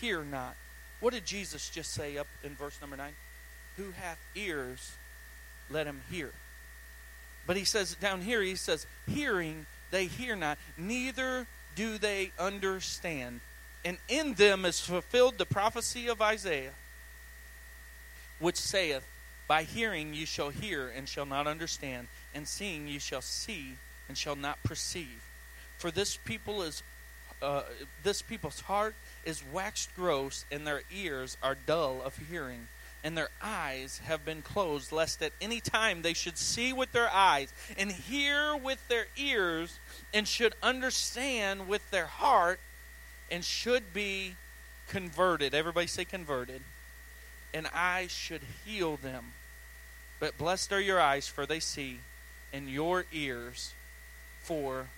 hear not. What did Jesus just say up in verse number 9? Who hath ears, let him hear. But he says down here, he says, hearing, they hear not, neither do they understand. And in them is fulfilled the prophecy of Isaiah, which saith, by hearing you shall hear and shall not understand, and seeing you shall see and shall not perceive. For this people's heart is waxed gross, and their ears are dull of hearing, and their eyes have been closed, lest at any time they should see with their eyes, and hear with their ears, and should understand with their heart, and should be converted. Everybody say converted. And I should heal them. But blessed are your eyes, for they see, and your ears, for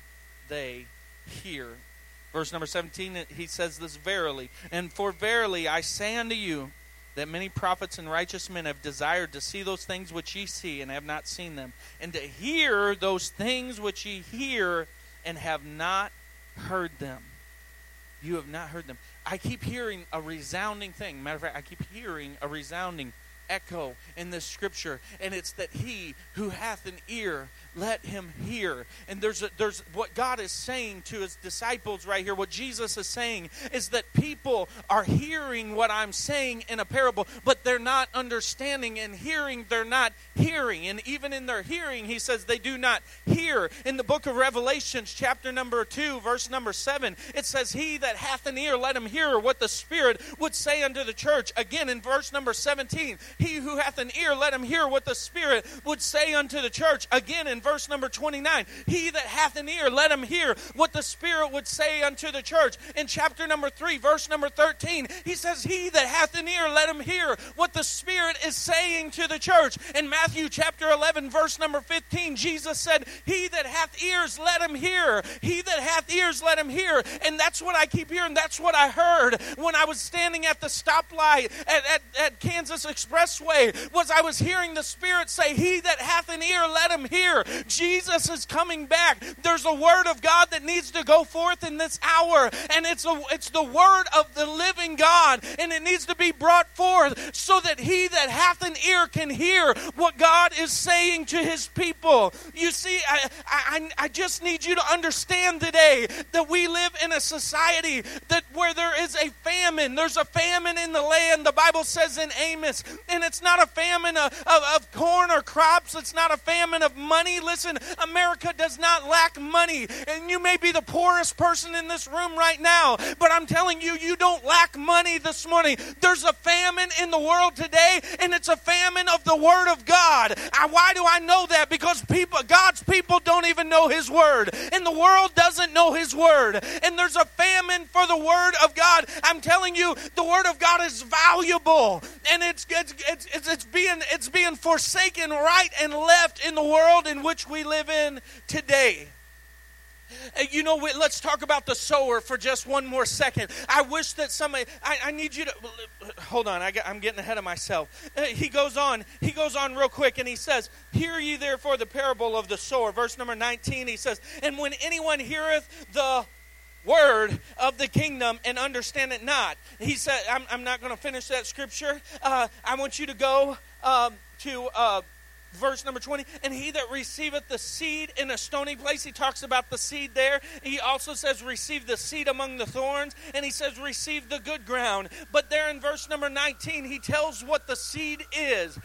they hear. Verse number 17, he says this, verily, and for verily I say unto you, that many prophets and righteous men have desired to see those things which ye see, and have not seen them, and to hear those things which ye hear, and have not heard them. You have not heard them. I keep hearing a resounding thing. Matter of fact, I keep hearing a resounding echo in this scripture, and it's that he who hath an ear, let him hear. And there's what God is saying to his disciples right here. What Jesus is saying is that people are hearing what I'm saying in a parable, but they're not understanding, and hearing, they're not hearing. And even in their hearing, he says they do not hear. In the book of Revelation, chapter number 2, verse number 7, it says, he that hath an ear, let him hear what the Spirit would say unto the church. Again, in verse number 17, he who hath an ear, let him hear what the Spirit would say unto the church. Again, in verse number 29, he that hath an ear, let him hear what the Spirit would say unto the church. In chapter number 3, verse number 13, he says, he that hath an ear, let him hear what the Spirit is saying to the church. In Matthew chapter 11, verse number 15, Jesus said, he that hath ears, let him hear. He that hath ears, let him hear. And that's what I keep hearing. That's what I heard when I was standing at the stoplight at Kansas Expressway. I was hearing the Spirit say, he that hath an ear, let him hear. Jesus is coming back. There's a word of God that needs to go forth in this hour, and it's the word of the living God, and it needs to be brought forth so that he that hath an ear can hear what God is saying to his people. You see, I just need you to understand today that we live in a society that where there is a famine. There's a famine in the land. The Bible says in Amos, and it's not a famine of corn or crops. It's not a famine of money. Listen, America does not lack money. And you may be the poorest person in this room right now, but I'm telling you, you don't lack money this morning. There's a famine in the world today, and it's a famine of the Word of God. Why do I know that? Because God's people don't even know His Word, and the world doesn't know His Word. And there's a famine for the Word of God. I'm telling you, the Word of God is valuable, and it's being forsaken right and left in the world in which we live in today. You know, let's talk about the sower for just one more second. I wish that somebody, I need you to, hold on, I'm getting ahead of myself. He goes on real quick, and he says, hear ye therefore the parable of the sower. Verse number 19, he says, and when anyone heareth the word of the kingdom and understand it not. He said, I'm not going to finish that scripture. I want you to go to verse number 20, and he that receiveth the seed in a stony place. He talks about the seed there. He also says receive the seed among the thorns, and he says receive the good ground. But there in verse number 19, he tells what the seed is.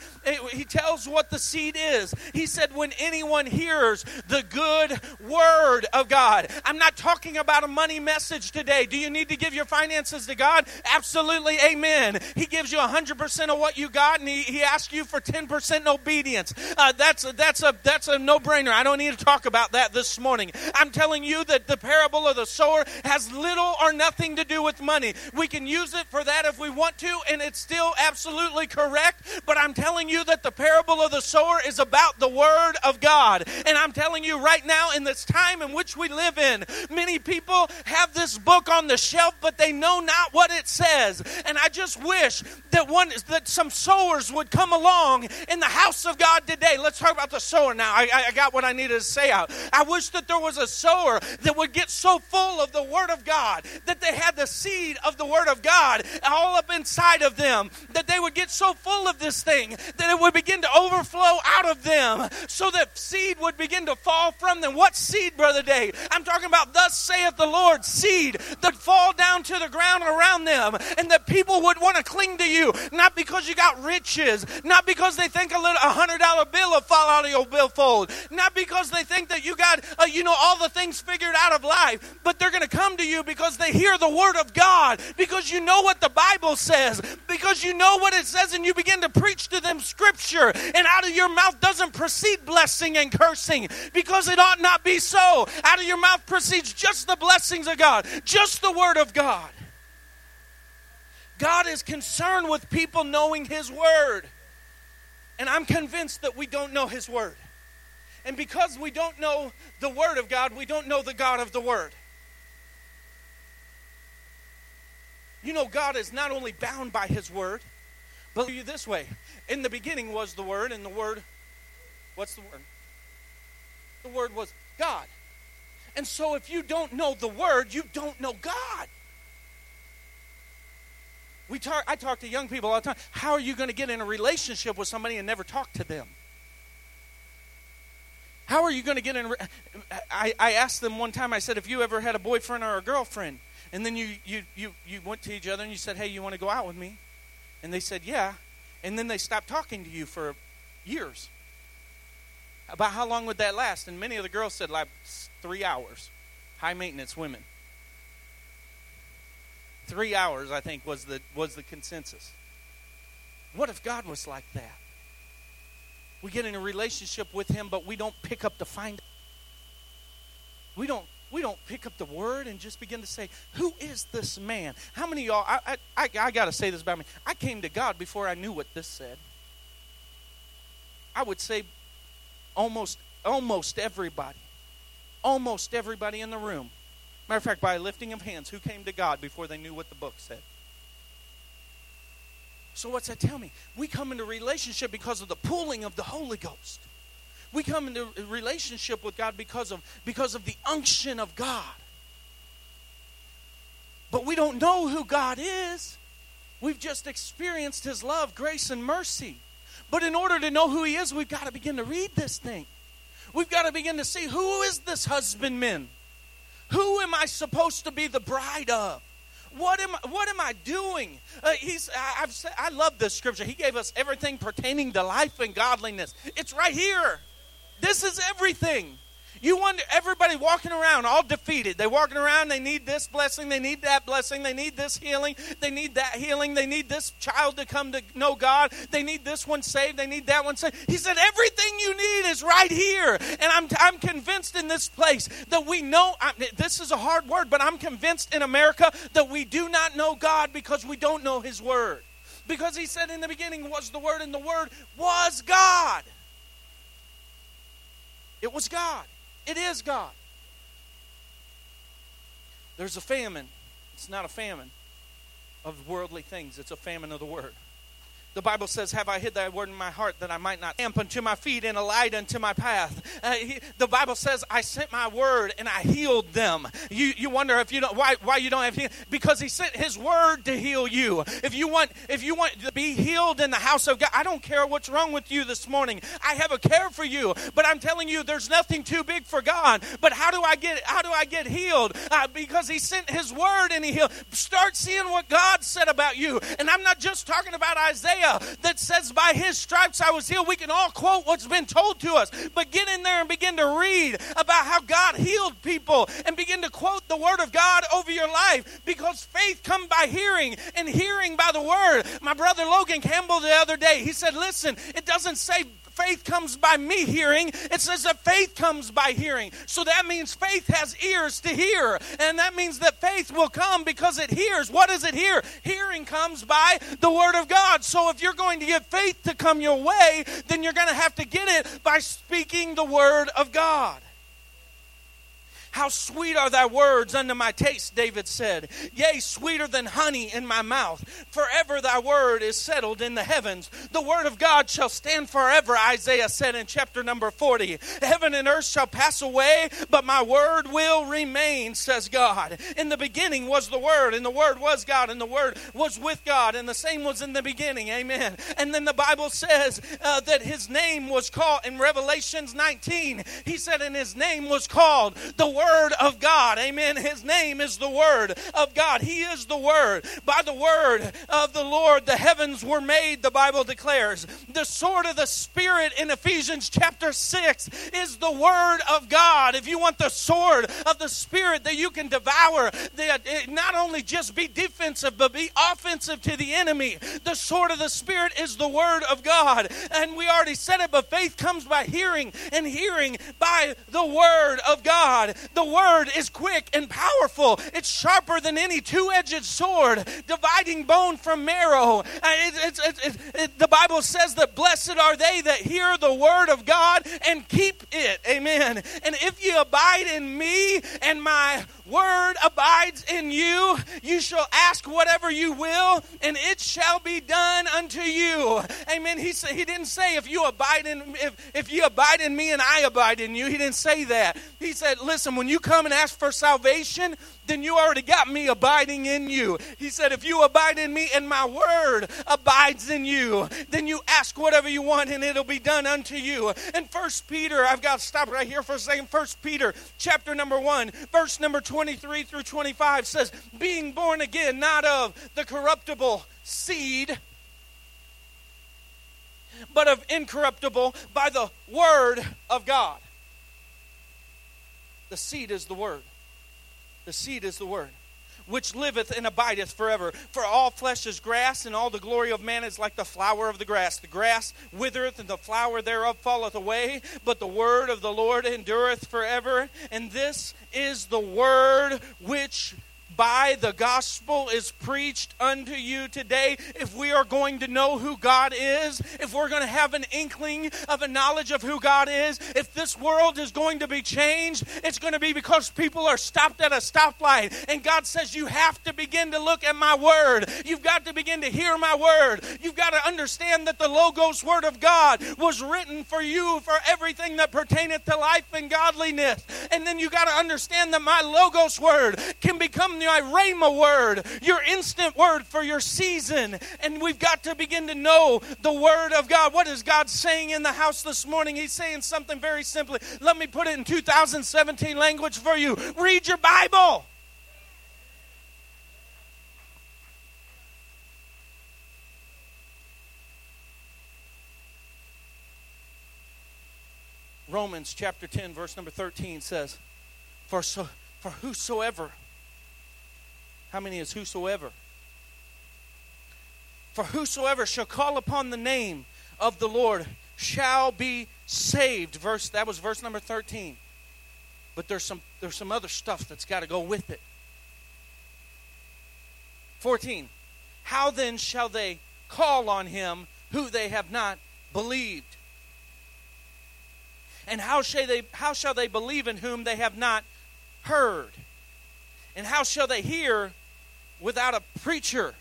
He said, when anyone hears the good word of God. I'm not talking about a money message today. Do you need to give your finances to God? Absolutely, amen. He gives you 100% of what you got, and he asks you for 10% in obedience. That's a no-brainer. I don't need to talk about that this morning. I'm telling you that the parable of the sower has little or nothing to do with money. We can use it for that if we want to, and it's still absolutely correct, but I'm telling you that the parable of the sower is about the Word of God. And I'm telling you right now, in this time in which we live in, many people have this book on the shelf, but they know not what it says. And I just wish that some sowers would come along in the house of God God today. Let's talk about the sower now. I got what I needed to say out. I wish that there was a sower that would get so full of the Word of God that they had the seed of the Word of God all up inside of them, that they would get so full of this thing that it would begin to overflow out of them so that seed would begin to fall from them. What seed, Brother Dave? I'm talking about thus saith the Lord, seed that fall down to the ground around them, and that people would want to cling to you, not because you got riches, not because they think $100 bill will fall out of your billfold, not because they think that you got all the things figured out of life, but they're going to come to you because they hear the Word of God, because you know what the Bible says, because you know what it says, and you begin to preach to them Scripture, and out of your mouth doesn't proceed blessing and cursing, because it ought not be so. Out of your mouth proceeds just the blessings of God, just the Word of God. God is concerned with people knowing His Word. And I'm convinced that we don't know His Word. And because we don't know the Word of God, we don't know the God of the Word. You know, God is not only bound by His Word, but you this way. In the beginning was the Word, and the Word, what's the Word? The Word was God. And so if you don't know the Word, you don't know God. I talk to young people all the time. How are you going to get in a relationship with somebody and never talk to them? How are you going to get in? I asked them one time, I said, if you ever had a boyfriend or a girlfriend, and then you went to each other and you said, hey, you want to go out with me? And they said, yeah. And then they stopped talking to you for years. About how long would that last? And many of the girls said, like 3 hours. High maintenance women. 3 hours, I think, was the consensus. What if God was like that? We get in a relationship with Him, but we don't pick up the find. We don't pick up the Word and just begin to say, who is this man? How many of y'all, I got to say this about me. I came to God before I knew what this said. I would say almost everybody in the room. Matter of fact, by a lifting of hands, who came to God before they knew what the book said? So what's that tell me? We come into relationship because of the pooling of the Holy Ghost. We come into relationship with God because of the unction of God. But we don't know who God is. We've just experienced His love, grace, and mercy. But in order to know who He is, we've got to begin to read this thing. We've got to begin to see, who is this husbandman? Who am I supposed to be the bride of? What am I doing? I love this scripture. He gave us everything pertaining to life and godliness. It's right here. This is everything. You wonder, everybody walking around all defeated. They're walking around, they need this blessing, they need that blessing, they need this healing, they need that healing, they need this child to come to know God, they need this one saved, they need that one saved. He said, everything you need is right here. And I'm convinced in this place that we know, this is a hard word, but I'm convinced in America that we do not know God because we don't know His Word. Because He said in the beginning was the Word, and the Word was God. It was God. It is God. There's a famine. It's not a famine of worldly things. It's a famine of the Word. The Bible says, have I hid thy word in my heart that I might not lamp unto my feet and a light unto my path. The Bible says, I sent my word and I healed them. You wonder if you don't why you don't have healing. Because He sent His word to heal you. If you want to be healed in the house of God, I don't care what's wrong with you this morning. I have a care for you. But I'm telling you, there's nothing too big for God. But how do I get healed? Because He sent His word and He healed. Start seeing what God said about you. And I'm not just talking about Isaiah that says by His stripes I was healed. We can all quote what's been told to us, but get in there and begin to read about how God healed people and begin to quote the Word of God over your life, because faith comes by hearing and hearing by the Word. My brother Logan Campbell the other day, he said, listen, it doesn't say faith comes by me hearing. It says that faith comes by hearing. So that means faith has ears to hear. And that means that faith will come because it hears. What does it hear? Hearing comes by the Word of God. So if you're going to get faith to come your way, then you're going to have to get it by speaking the Word of God. How sweet are thy words unto my taste, David said. Yea, sweeter than honey in my mouth. Forever thy word is settled in the heavens. The word of God shall stand forever, Isaiah said in chapter number 40. Heaven and earth shall pass away, but my word will remain, says God. In the beginning was the word, and the word was God, and the word was with God, and the same was in the beginning. Amen. And then the Bible says that his name was called, in Revelation 19, he said, and his name was called the Word of God. Amen. His name is the Word of God. He is the Word. By the word of the Lord, the heavens were made, the Bible declares. The sword of the Spirit in Ephesians chapter 6 is the Word of God. If you want the sword of the Spirit that you can devour, that not only just be defensive, but be offensive to the enemy, the sword of the Spirit is the Word of God. And we already said it, but faith comes by hearing, and hearing by the Word of God. The Word is quick and powerful. It's sharper than any two-edged sword, dividing bone from marrow. The Bible says that blessed are they that hear the Word of God and keep it. Amen. And if ye abide in me and my Word abides in you, you shall ask whatever you will, and it shall be done unto you. Amen. He didn't say if you abide in me and I abide in you. He didn't say that. He said, listen, when you come and ask for salvation, then you already got me abiding in you. He said, if you abide in me and my word abides in you, then you ask whatever you want and it'll be done unto you. And 1 Peter, I've got to stop right here for a second. 1 Peter chapter number 1, verse number 23 through 25 says, being born again, not of the corruptible seed, but of incorruptible, by the word of God. The seed is the word. The seed is the word, which liveth and abideth forever. For all flesh is grass, and all the glory of man is like the flower of the grass. The grass withereth, and the flower thereof falleth away, but the word of the Lord endureth forever. And this is the word which by the gospel is preached unto you today. If we are going to know who God is, if we're going to have an inkling of a knowledge of who God is, if this world is going to be changed, it's going to be because people are stopped at a stoplight. And God says, you have to begin to look at my word. You've got to begin to hear my word. You've got to understand that the Logos word of God was written for you, for everything that pertaineth to life and godliness. And then you got to understand that my Logos word can become my rhema word, your instant word for your season. And we've got to begin to know the word of God. What is God saying in the house this morning? He's saying something very simply. Let me put it in 2017 language for you. Read your Bible. Romans chapter 10, verse number 13 says, for whosoever... How many is whosoever? For whosoever shall call upon the name of the Lord shall be saved. That was verse number 13. But there's some other stuff that's got to go with it. 14. How then shall they call on him who they have not believed? And how shall they believe in whom they have not heard? And how shall they hear without a preacher?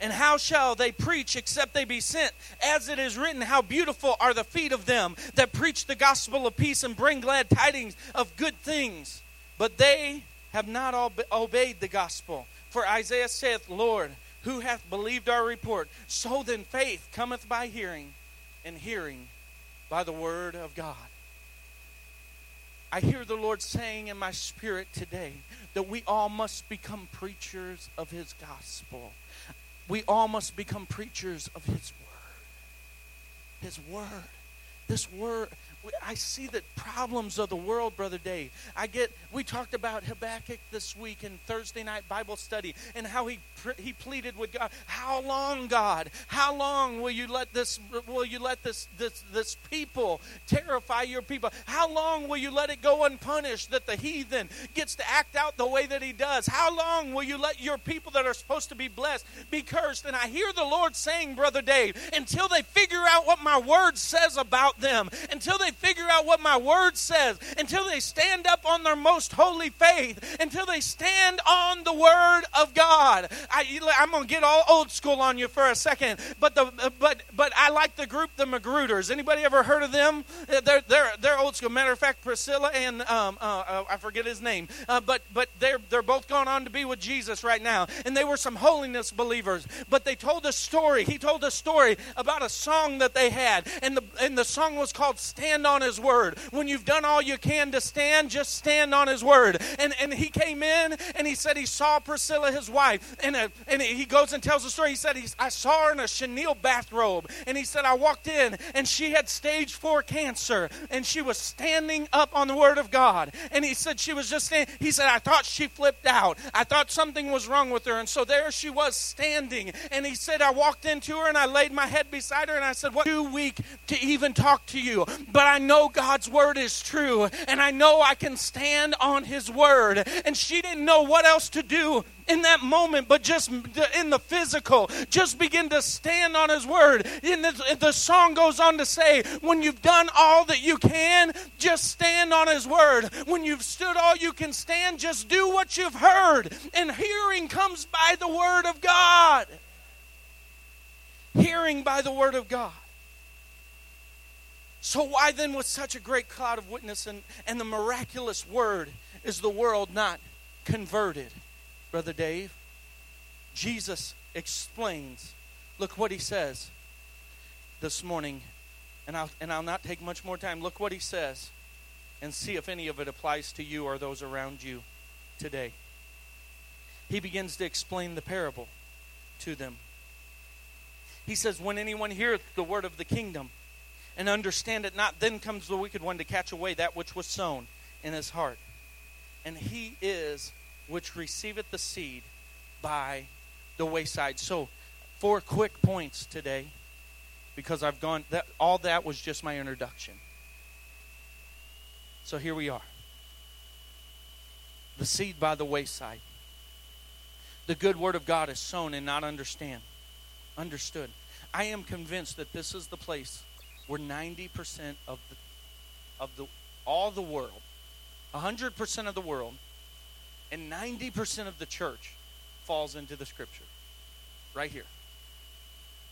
And how shall they preach except they be sent? As it is written, how beautiful are the feet of them that preach the gospel of peace and bring glad tidings of good things. But they have not all obeyed the gospel. For Isaiah saith, Lord, who hath believed our report? So then faith cometh by hearing, and hearing by the word of God. I hear the Lord saying in my spirit today that we all must become preachers of his gospel. We all must become preachers of his word. His word. This word. I see the problems of the world, Brother Dave. We talked about Habakkuk this week in Thursday night Bible study and how he pleaded with God. How long, God? How long will you let this people terrify your people? How long will you let it go unpunished that the heathen gets to act out the way that he does? How long will you let your people that are supposed to be blessed be cursed? And I hear the Lord saying, Brother Dave, until they figure out what my word says about them, until they they figure out what my word says, until they stand up on their most holy faith, until they stand on the word of God. I'm going to get all old school on you for a second, but I like the group, the Magruders. Anybody ever heard of them? They're old school. Matter of fact, Priscilla and I forget his name, but they're both gone on to be with Jesus right now, and they were some holiness believers. But they told a story. He told a story about a song that they had, and the song was called "Stand on His Word." When you've done all you can to stand, just stand on His Word. And he came in and he said he saw Priscilla, his wife, and he goes and tells the story. He said I saw her in a chenille bathrobe, and he said I walked in and she had stage 4 cancer, and she was standing up on the Word of God. And he said she was just standing. He said I thought she flipped out. I thought something was wrong with her, and so there she was standing. And he said I walked into her and I laid my head beside her and I said, "What? Too weak to even talk to you, but I know God's word is true, and I know I can stand on His word." And she didn't know what else to do in that moment, but just in the physical, just begin to stand on His word. And the song goes on to say, when you've done all that you can, just stand on His word. When you've stood all you can stand, just do what you've heard. And hearing comes by the word of God. Hearing by the word of God. So why then was such a great cloud of witness and the miraculous word is the world not converted? Brother Dave, Jesus explains. Look what He says this morning, and I'll not take much more time. Look what He says and see if any of it applies to you or those around you today. He begins to explain the parable to them. He says, "When anyone heareth the word of the kingdom and understand it not, then comes the wicked one to catch away that which was sown in his heart. And he is which receiveth the seed by the wayside." So 4 quick points today, because I've gone, all that was just my introduction. So here we are. The seed by the wayside. The good word of God is sown and not understood. I am convinced that this is the place where 90% of the all the world, 100% of the world, and 90% of the church falls into the scripture. Right here.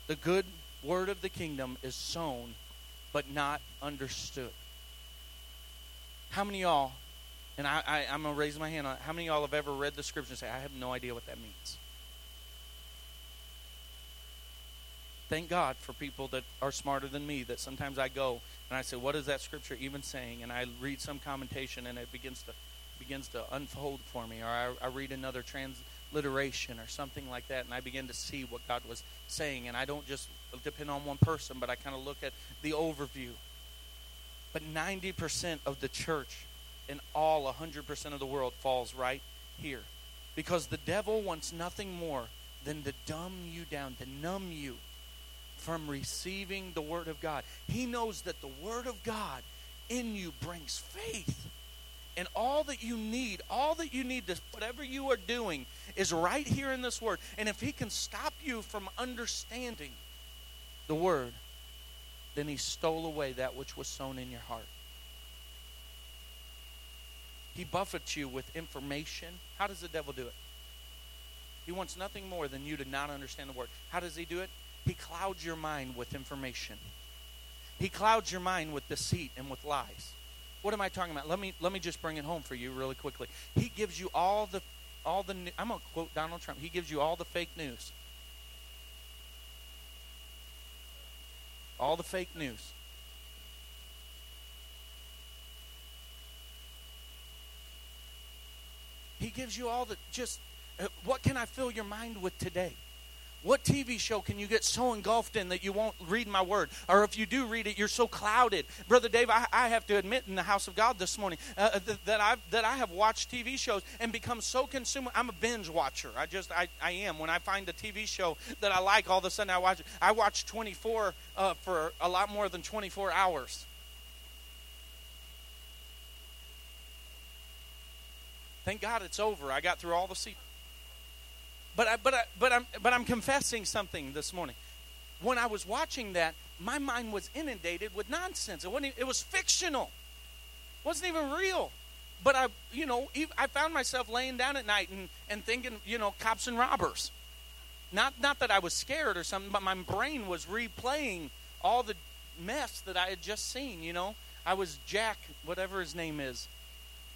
The good word of the kingdom is sown, but not understood. How many of y'all, and I'm going to raise my hand on it, how many of y'all have ever read the scripture and say, "I have no idea what that means"? Thank God for people that are smarter than me, that sometimes I go and I say, "What is that scripture even saying?" And I read some commentation and it begins to unfold for me, or I read another transliteration or something like that, and I begin to see what God was saying. And I don't just depend on one person, but I kind of look at the overview. But 90% of the church and all 100% of the world falls right here, because the devil wants nothing more than to dumb you down, to numb you from receiving the word of God. He knows that the word of God in you brings faith. And all that you need to, whatever you are doing, is right here in this word. And if he can stop you from understanding the word, then he stole away that which was sown in your heart. He buffets you with information. How does the devil do it? He wants nothing more than you to not understand the word. How does he do it? He clouds your mind with information. He clouds your mind with deceit and with lies. What am I talking about? Let me just bring it home for you really quickly. He gives you all the. I'm gonna quote Donald Trump. He gives you all the fake news. All the fake news. He gives you all the just. What can I fill your mind with today? What TV show can you get so engulfed in that you won't read my word? Or if you do read it, you're so clouded. Brother Dave, I have to admit in the house of God this morning that I have watched TV shows and become so consumed. I'm a binge watcher. I am. When I find a TV show that I like, all of a sudden I watch it. I watch 24 for a lot more than 24 hours. Thank God it's over. I got through all the seasons. But I'm confessing something this morning. When I was watching that, my mind was inundated with nonsense. It was fictional. It wasn't even real. But I found myself laying down at night and thinking, cops and robbers. Not that I was scared or something, but my brain was replaying all the mess that I had just seen. I was Jack, whatever his name is,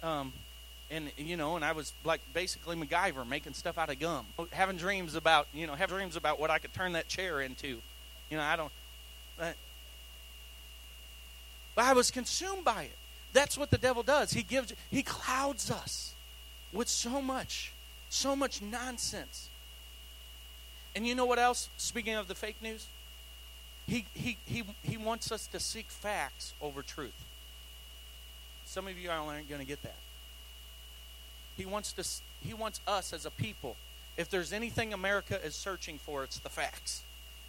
and I was like basically MacGyver, making stuff out of gum, having dreams about what I could turn that chair into. But I was consumed by it. That's what the devil does. He clouds us with so much nonsense. And you know what else? Speaking of the fake news, he wants us to seek facts over truth. Some of you all aren't going to get that. He wants us as a people. If there's anything America is searching for, it's the facts.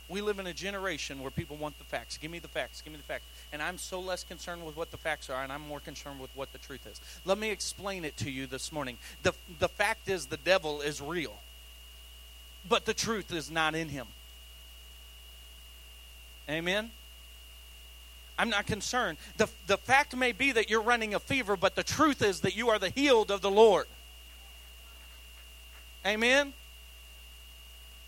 We live in a generation where people want the facts. Give me the facts. Give me the facts. And I'm so less concerned with what the facts are, and I'm more concerned with what the truth is. Let me explain it to you this morning. The fact is, the devil is real, but the truth is not in him. Amen? I'm not concerned. The fact may be that you're running a fever, but the truth is that you are the healed of the Lord. Amen?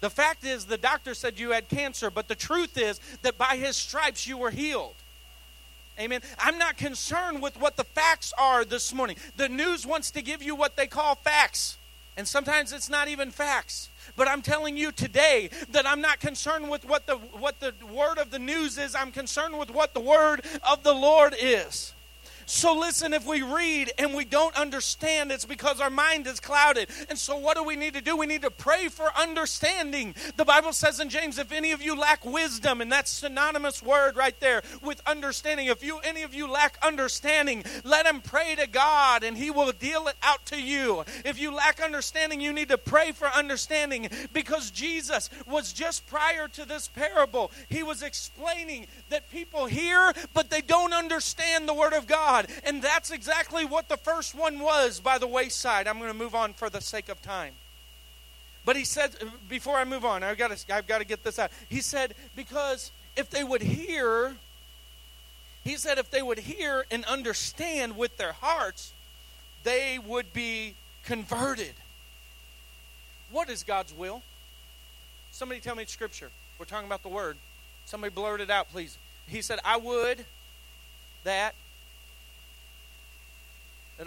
The fact is the doctor said you had cancer, but the truth is that by his stripes you were healed. Amen. I'm not concerned with what the facts are this morning. The news wants to give you what they call facts. And sometimes it's not even facts. But I'm telling you today that I'm not concerned with what the word of the news is. I'm concerned with what the word of the Lord is. So listen, if we read and we don't understand, it's because our mind is clouded. And so what do we need to do? We need to pray for understanding. The Bible says in James, if any of you lack wisdom, and that's synonymous word right there with understanding. If any of you lack understanding, let him pray to God and he will deal it out to you. If you lack understanding, you need to pray for understanding, because Jesus was just prior to this parable. He was explaining that people hear, but they don't understand the word of God. And that's exactly what the first one was by the wayside. I'm going to move on for the sake of time. But he said, before I move on, I've got to get this out. He said, because if they would hear, he said, if they would hear and understand with their hearts, they would be converted. What is God's will? Somebody tell me it's scripture. We're talking about the word. Somebody blurt it out, please. He said, I would that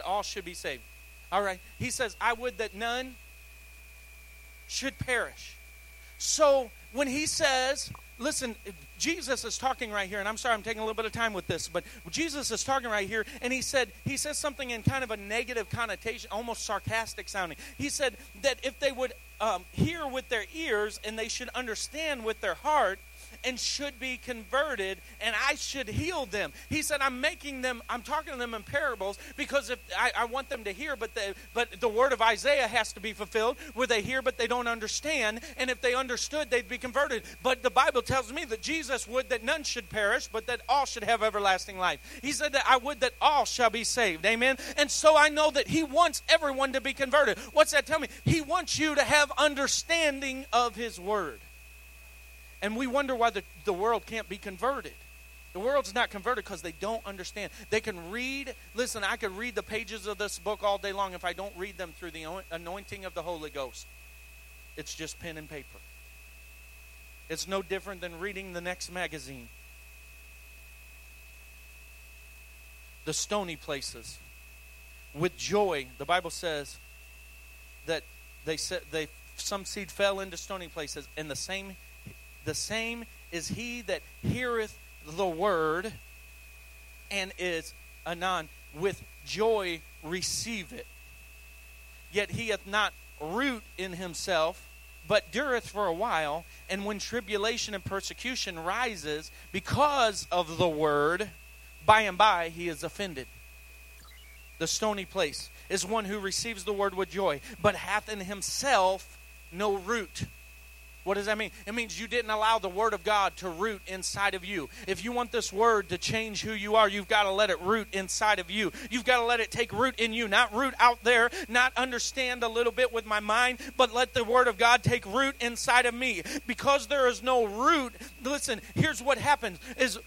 all should be saved. All right. He says, I would that none should perish. So when he says, listen, Jesus is talking right here, and I'm sorry I'm taking a little bit of time with this, but Jesus is talking right here, and he says something in kind of a negative connotation, almost sarcastic sounding. He said that if they would hear with their ears and they should understand with their heart, and should be converted, and I should heal them. He said, I'm talking to them in parables, because if I want them to hear, but the word of Isaiah has to be fulfilled, where they hear but they don't understand, and if they understood, they'd be converted. But the Bible tells me that Jesus would that none should perish, but that all should have everlasting life. He said that I would that all shall be saved. Amen? And so I know that he wants everyone to be converted. What's that tell me? He wants you to have understanding of his word. And we wonder why the world can't be converted. The world's not converted because they don't understand. They can read. Listen, I could read the pages of this book all day long. If I don't read them through the anointing of the Holy Ghost, it's just pen and paper. It's no different than reading the next magazine. The stony places. With joy, the Bible says that some seed fell into stony places, and the same is he that heareth the word and is anon with joy receive it. Yet he hath not root in himself, but dureth for a while. And when tribulation and persecution rises because of the word, by and by he is offended. The stony place is one who receives the word with joy, but hath in himself no root. What does that mean? It means you didn't allow the Word of God to root inside of you. If you want this Word to change who you are, you've got to let it root inside of you. You've got to let it take root in you, not root out there, not understand a little bit with my mind, but let the Word of God take root inside of me. Because there is no root, listen, here's what happens, is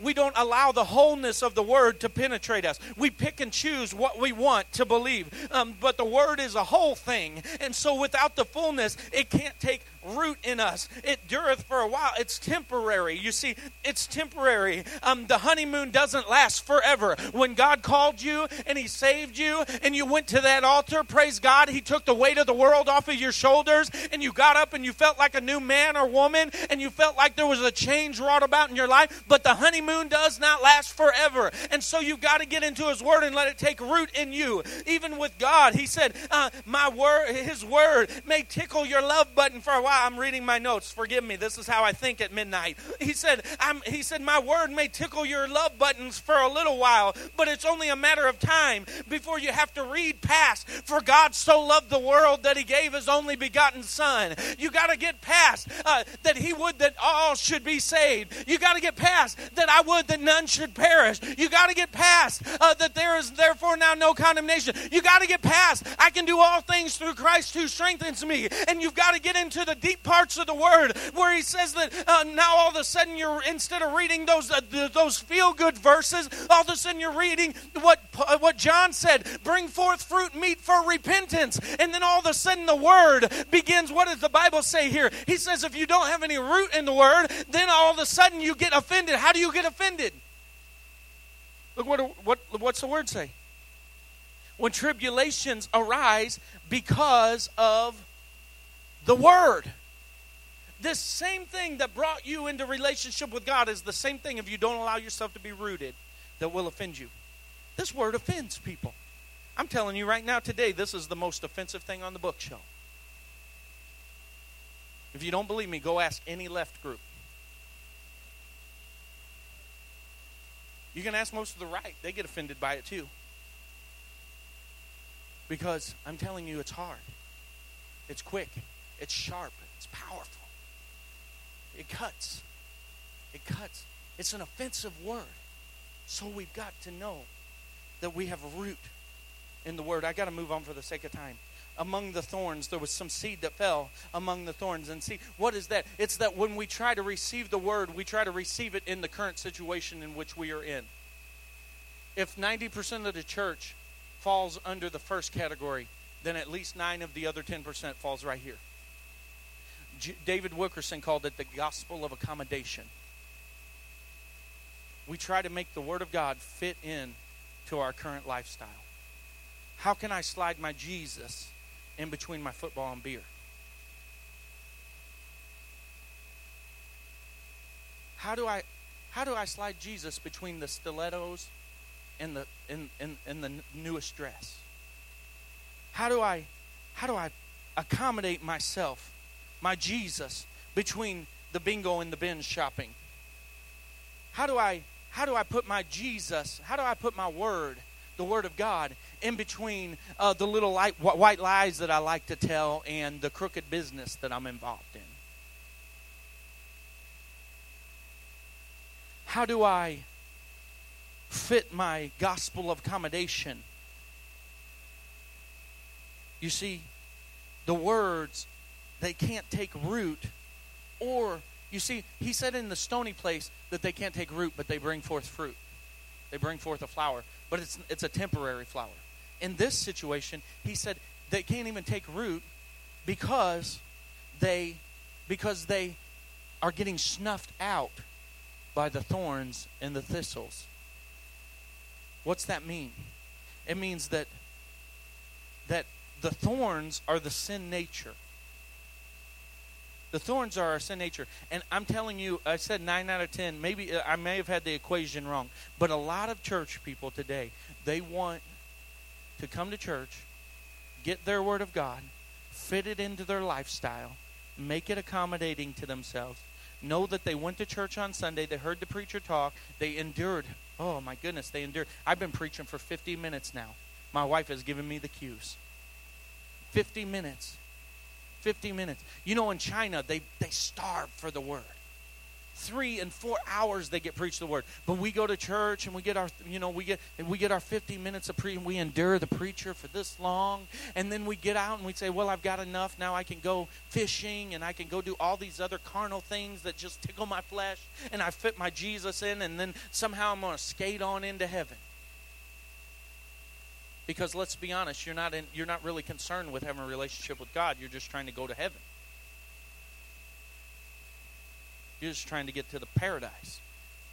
we don't allow the wholeness of the Word to penetrate us. We pick and choose what we want to believe, but the Word is a whole thing, and so without the fullness, it can't take root in us. It dureth for a while. It's temporary. You see, it's temporary. The honeymoon doesn't last forever. When God called you and He saved you and you went to that altar, praise God, He took the weight of the world off of your shoulders and you got up and you felt like a new man or woman and you felt like there was a change wrought about in your life, but the honeymoon does not last forever. And so you've got to get into His Word and let it take root in you. Even with God, He said, His Word may tickle your love button for a while. I'm reading my notes. Forgive me. This is how I think at midnight. He said, my Word may tickle your love buttons for a little while, but it's only a matter of time before you have to read past. For God so loved the world that He gave His only begotten Son. You got to get past that He would that all should be saved. You got to get past that I would that none should perish. You got to get past that there is therefore now no condemnation. You got to get past I can do all things through Christ who strengthens me. And you've got to get into the deep parts of the Word where He says that now all of a sudden you're, instead of reading those feel-good verses, all of a sudden you're reading what John said, bring forth fruit meet for repentance. And then all of a sudden the Word begins. What does the Bible say here? He says if you don't have any root in the Word, then all of a sudden you get offended. How do you get offended? Look what's the Word say? When tribulations arise because of the Word. This same thing that brought you into relationship with God is the same thing, if you don't allow yourself to be rooted, that will offend you. This Word offends people. I'm telling you right now today, this is the most offensive thing on the bookshelf. If you don't believe me, go ask any left group. You can ask most of the right. They get offended by it too. Because I'm telling you, it's hard. It's quick. It's sharp. It's powerful. It cuts. It cuts. It's an offensive word. So we've got to know that we have a root in the Word. I got to move on for the sake of time. Among the thorns, there was some seed that fell among the thorns. And see, what is that? It's that when we try to receive the Word, we try to receive it in the current situation in which we are in. If 90% of the church falls under the first category, then at least 9 of the other 10% falls right here. David Wilkerson called it the gospel of accommodation. We try to make the Word of God fit in to our current lifestyle. How can I slide my Jesus in between my football and beer? How do I slide Jesus between the stilettos and the newest dress? How do I accommodate myself, my Jesus, between the bingo and the binge shopping? How do I put my Jesus? How do I put my Word, the Word of God, in between the little white lies that I like to tell and the crooked business that I'm involved in? How do I fit my gospel of accommodation? You see, the words, they can't take root. Or, you see, He said in the stony place that they can't take root, but they bring forth fruit. They bring forth a flower, but it's a temporary flower. In this situation, He said they can't even take root because they are getting snuffed out by the thorns and the thistles. What's that mean? It means that the thorns are the sin nature. The thorns are our sin nature. And I'm telling you, I said 9 out of 10. Maybe I may have had the equation wrong. But a lot of church people today, they want to come to church, get their Word of God, fit it into their lifestyle, make it accommodating to themselves, know that they went to church on Sunday, they heard the preacher talk, they endured. Oh, my goodness, they endured. I've been preaching for 50 minutes now. My wife has given me the cues. 50 minutes. 50 minutes. You know, in China, they starve for the word. 3 and 4 hours they get preached the word. But we go to church and we get our, you know, we get our 50 minutes of preaching. We endure the preacher for this long. And then we get out and we say, well, I've got enough. Now I can go fishing and I can go do all these other carnal things that just tickle my flesh. And I fit my Jesus in, and then somehow I'm going to skate on into heaven. Because let's be honest, you're not really concerned with having a relationship with God. You're just trying to go to heaven. You're just trying to get to the paradise.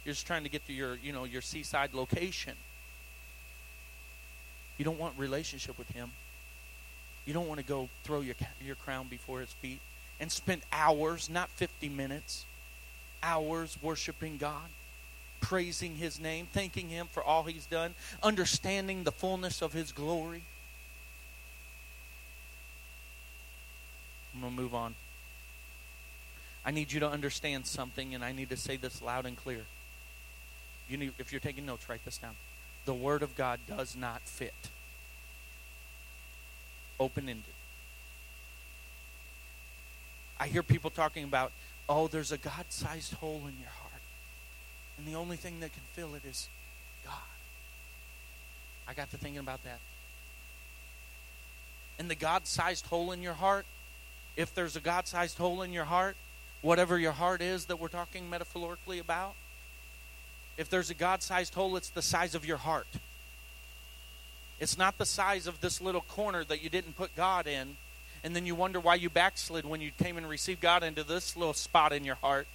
You're just trying to get to your seaside location. You don't want relationship with Him. You don't want to go throw your crown before His feet and spend hours, not 50 minutes, hours worshiping God, praising His name, thanking Him for all He's done, understanding the fullness of His glory. I'm going to move on. I need you to understand something, and I need to say this loud and clear. You need, if you're taking notes, write this down. The Word of God does not fit. Open-ended. I hear people talking about, oh, there's a God-sized hole in your heart, and the only thing that can fill it is God. I got to thinking about that. And the God-sized hole in your heart, if there's a God-sized hole in your heart, whatever your heart is that we're talking metaphorically about, if there's a God-sized hole, it's the size of your heart. It's not the size of this little corner that you didn't put God in, and then you wonder why you backslid when you came and received God into this little spot in your heart.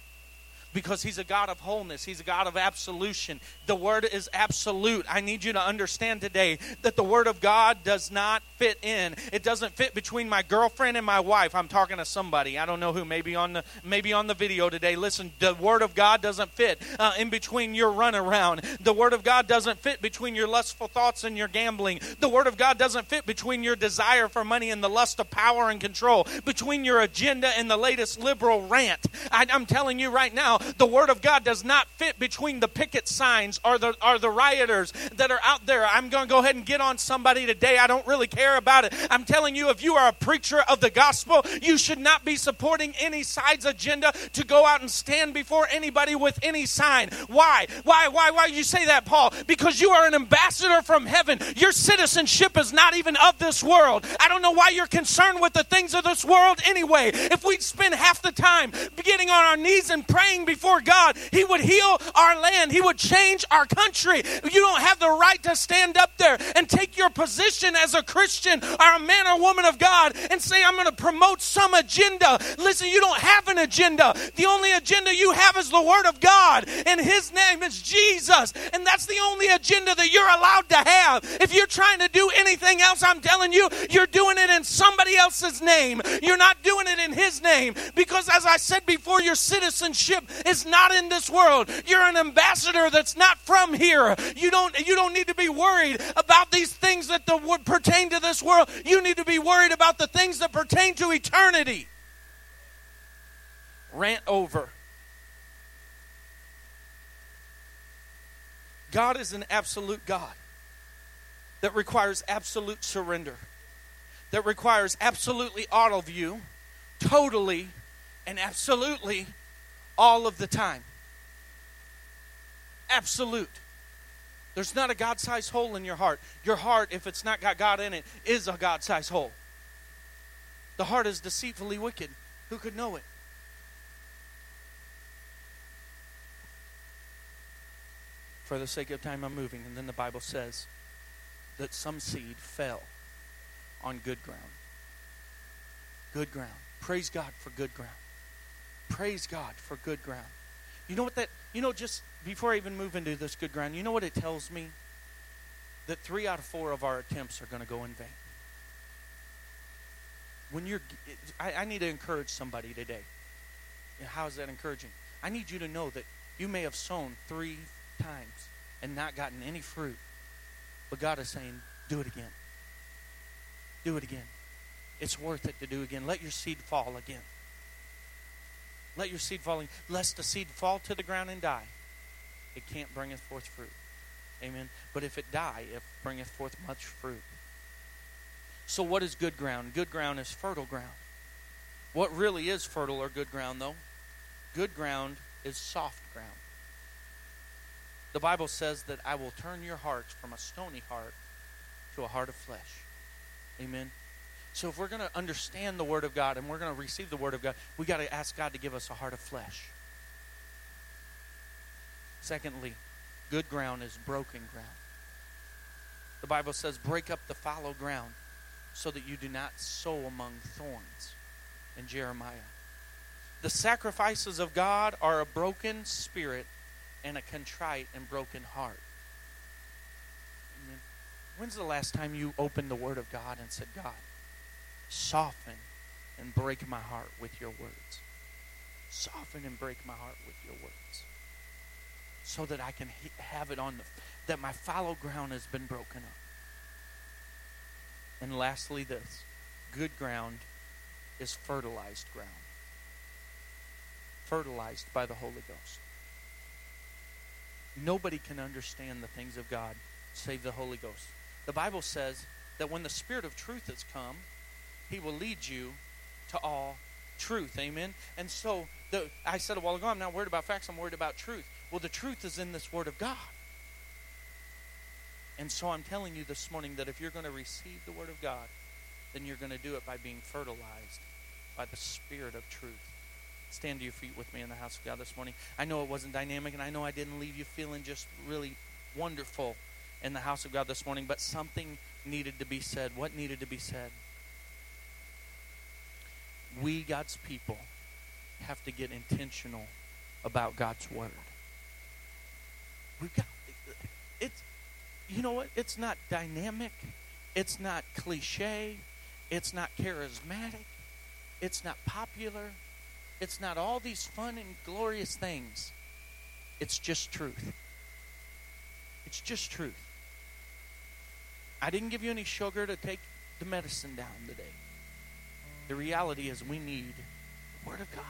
Because He's a God of wholeness. He's a God of absolution. The Word is absolute. I need you to understand today that the Word of God does not fit in. It doesn't fit between my girlfriend and my wife. I'm talking to somebody. I don't know who. Maybe on the video today. Listen, the Word of God doesn't fit in between your runaround. The Word of God doesn't fit between your lustful thoughts and your gambling. The Word of God doesn't fit between your desire for money and the lust of power and control. Between your agenda and the latest liberal rant. I'm telling you right now, the Word of God does not fit between the picket signs or the rioters that are out there. I'm going to go ahead and get on somebody today. I don't really care about it. I'm telling you, if you are a preacher of the gospel, you should not be supporting any side's agenda to go out and stand before anybody with any sign. Why? Why you say that, Paul? Because you are an ambassador from heaven. Your citizenship is not even of this world. I don't know why you're concerned with the things of this world anyway. If we'd spend half the time getting on our knees and praying before God, He would heal our land. He would change our country. You don't have the right to stand up there and take your position as a Christian or a man or woman of God and say, I'm going to promote some agenda. Listen, you don't have an agenda. The only agenda you have is the Word of God, and His name is Jesus. And that's the only agenda that you're allowed to have. If you're trying to do anything else, I'm telling you, you're doing it in somebody else's name. You're not doing it in His name, because as I said before, your citizenship is not in this world. You're an ambassador that's not from here. You don't need to be worried about these things that would pertain to this world. You need to be worried about the things that pertain to eternity. Rant over. God is an absolute God that requires absolute surrender, that requires absolutely all of you, totally and absolutely all of the time. Absolute. There's not a God-sized hole in your heart. Your heart, if it's not got God in it, is a God-sized hole. The heart is deceitfully wicked. Who could know it? For the sake of time, I'm moving. And then the Bible says that some seed fell on good ground. Good ground. Praise God for good ground. Praise God for good ground. You know what that, just before I even move into this good ground, you know what it tells me? That 3 out of 4 of our attempts are going to go in vain. When I need to encourage somebody today. How is that encouraging? I need you to know that you may have sown 3 times and not gotten any fruit, but God is saying, do it again. Do it again. It's worth it to do again. Let your seed fall again. Let your seed fall, lest the seed fall to the ground and die. It can't bringeth forth fruit. Amen. But if it die, it bringeth forth much fruit. So what is good ground? Good ground is fertile ground. What really is fertile or good ground, though? Good ground is soft ground. The Bible says that I will turn your hearts from a stony heart to a heart of flesh. Amen. So if we're going to understand the Word of God and we're going to receive the Word of God, we got to ask God to give us a heart of flesh. Secondly, good ground is broken ground. The Bible says, break up the fallow ground so that you do not sow among thorns, in Jeremiah. The sacrifices of God are a broken spirit and a contrite and broken heart. Amen. When's the last time you opened the Word of God and said, God, soften and break my heart with your words. Soften and break my heart with your words. So that I can have it on the, that my fallow ground has been broken up. And lastly this, good ground is fertilized ground. Fertilized by the Holy Ghost. Nobody can understand the things of God save the Holy Ghost. The Bible says that when the Spirit of truth has come, He will lead you to all truth. Amen? And so, I said a while ago, I'm not worried about facts, I'm worried about truth. Well, the truth is in this Word of God. And so I'm telling you this morning that if you're going to receive the Word of God, then you're going to do it by being fertilized by the Spirit of truth. Stand to your feet with me in the house of God this morning. I know it wasn't dynamic, and I know I didn't leave you feeling just really wonderful in the house of God this morning, but something needed to be said. What needed to be said? We, God's people, have to get intentional about God's Word. We've got, it's, you know what? It's not dynamic. It's not cliche. It's not charismatic. It's not popular. It's not all these fun and glorious things. It's just truth. It's just truth. I didn't give you any sugar to take the medicine down today. The reality is we need the Word of God.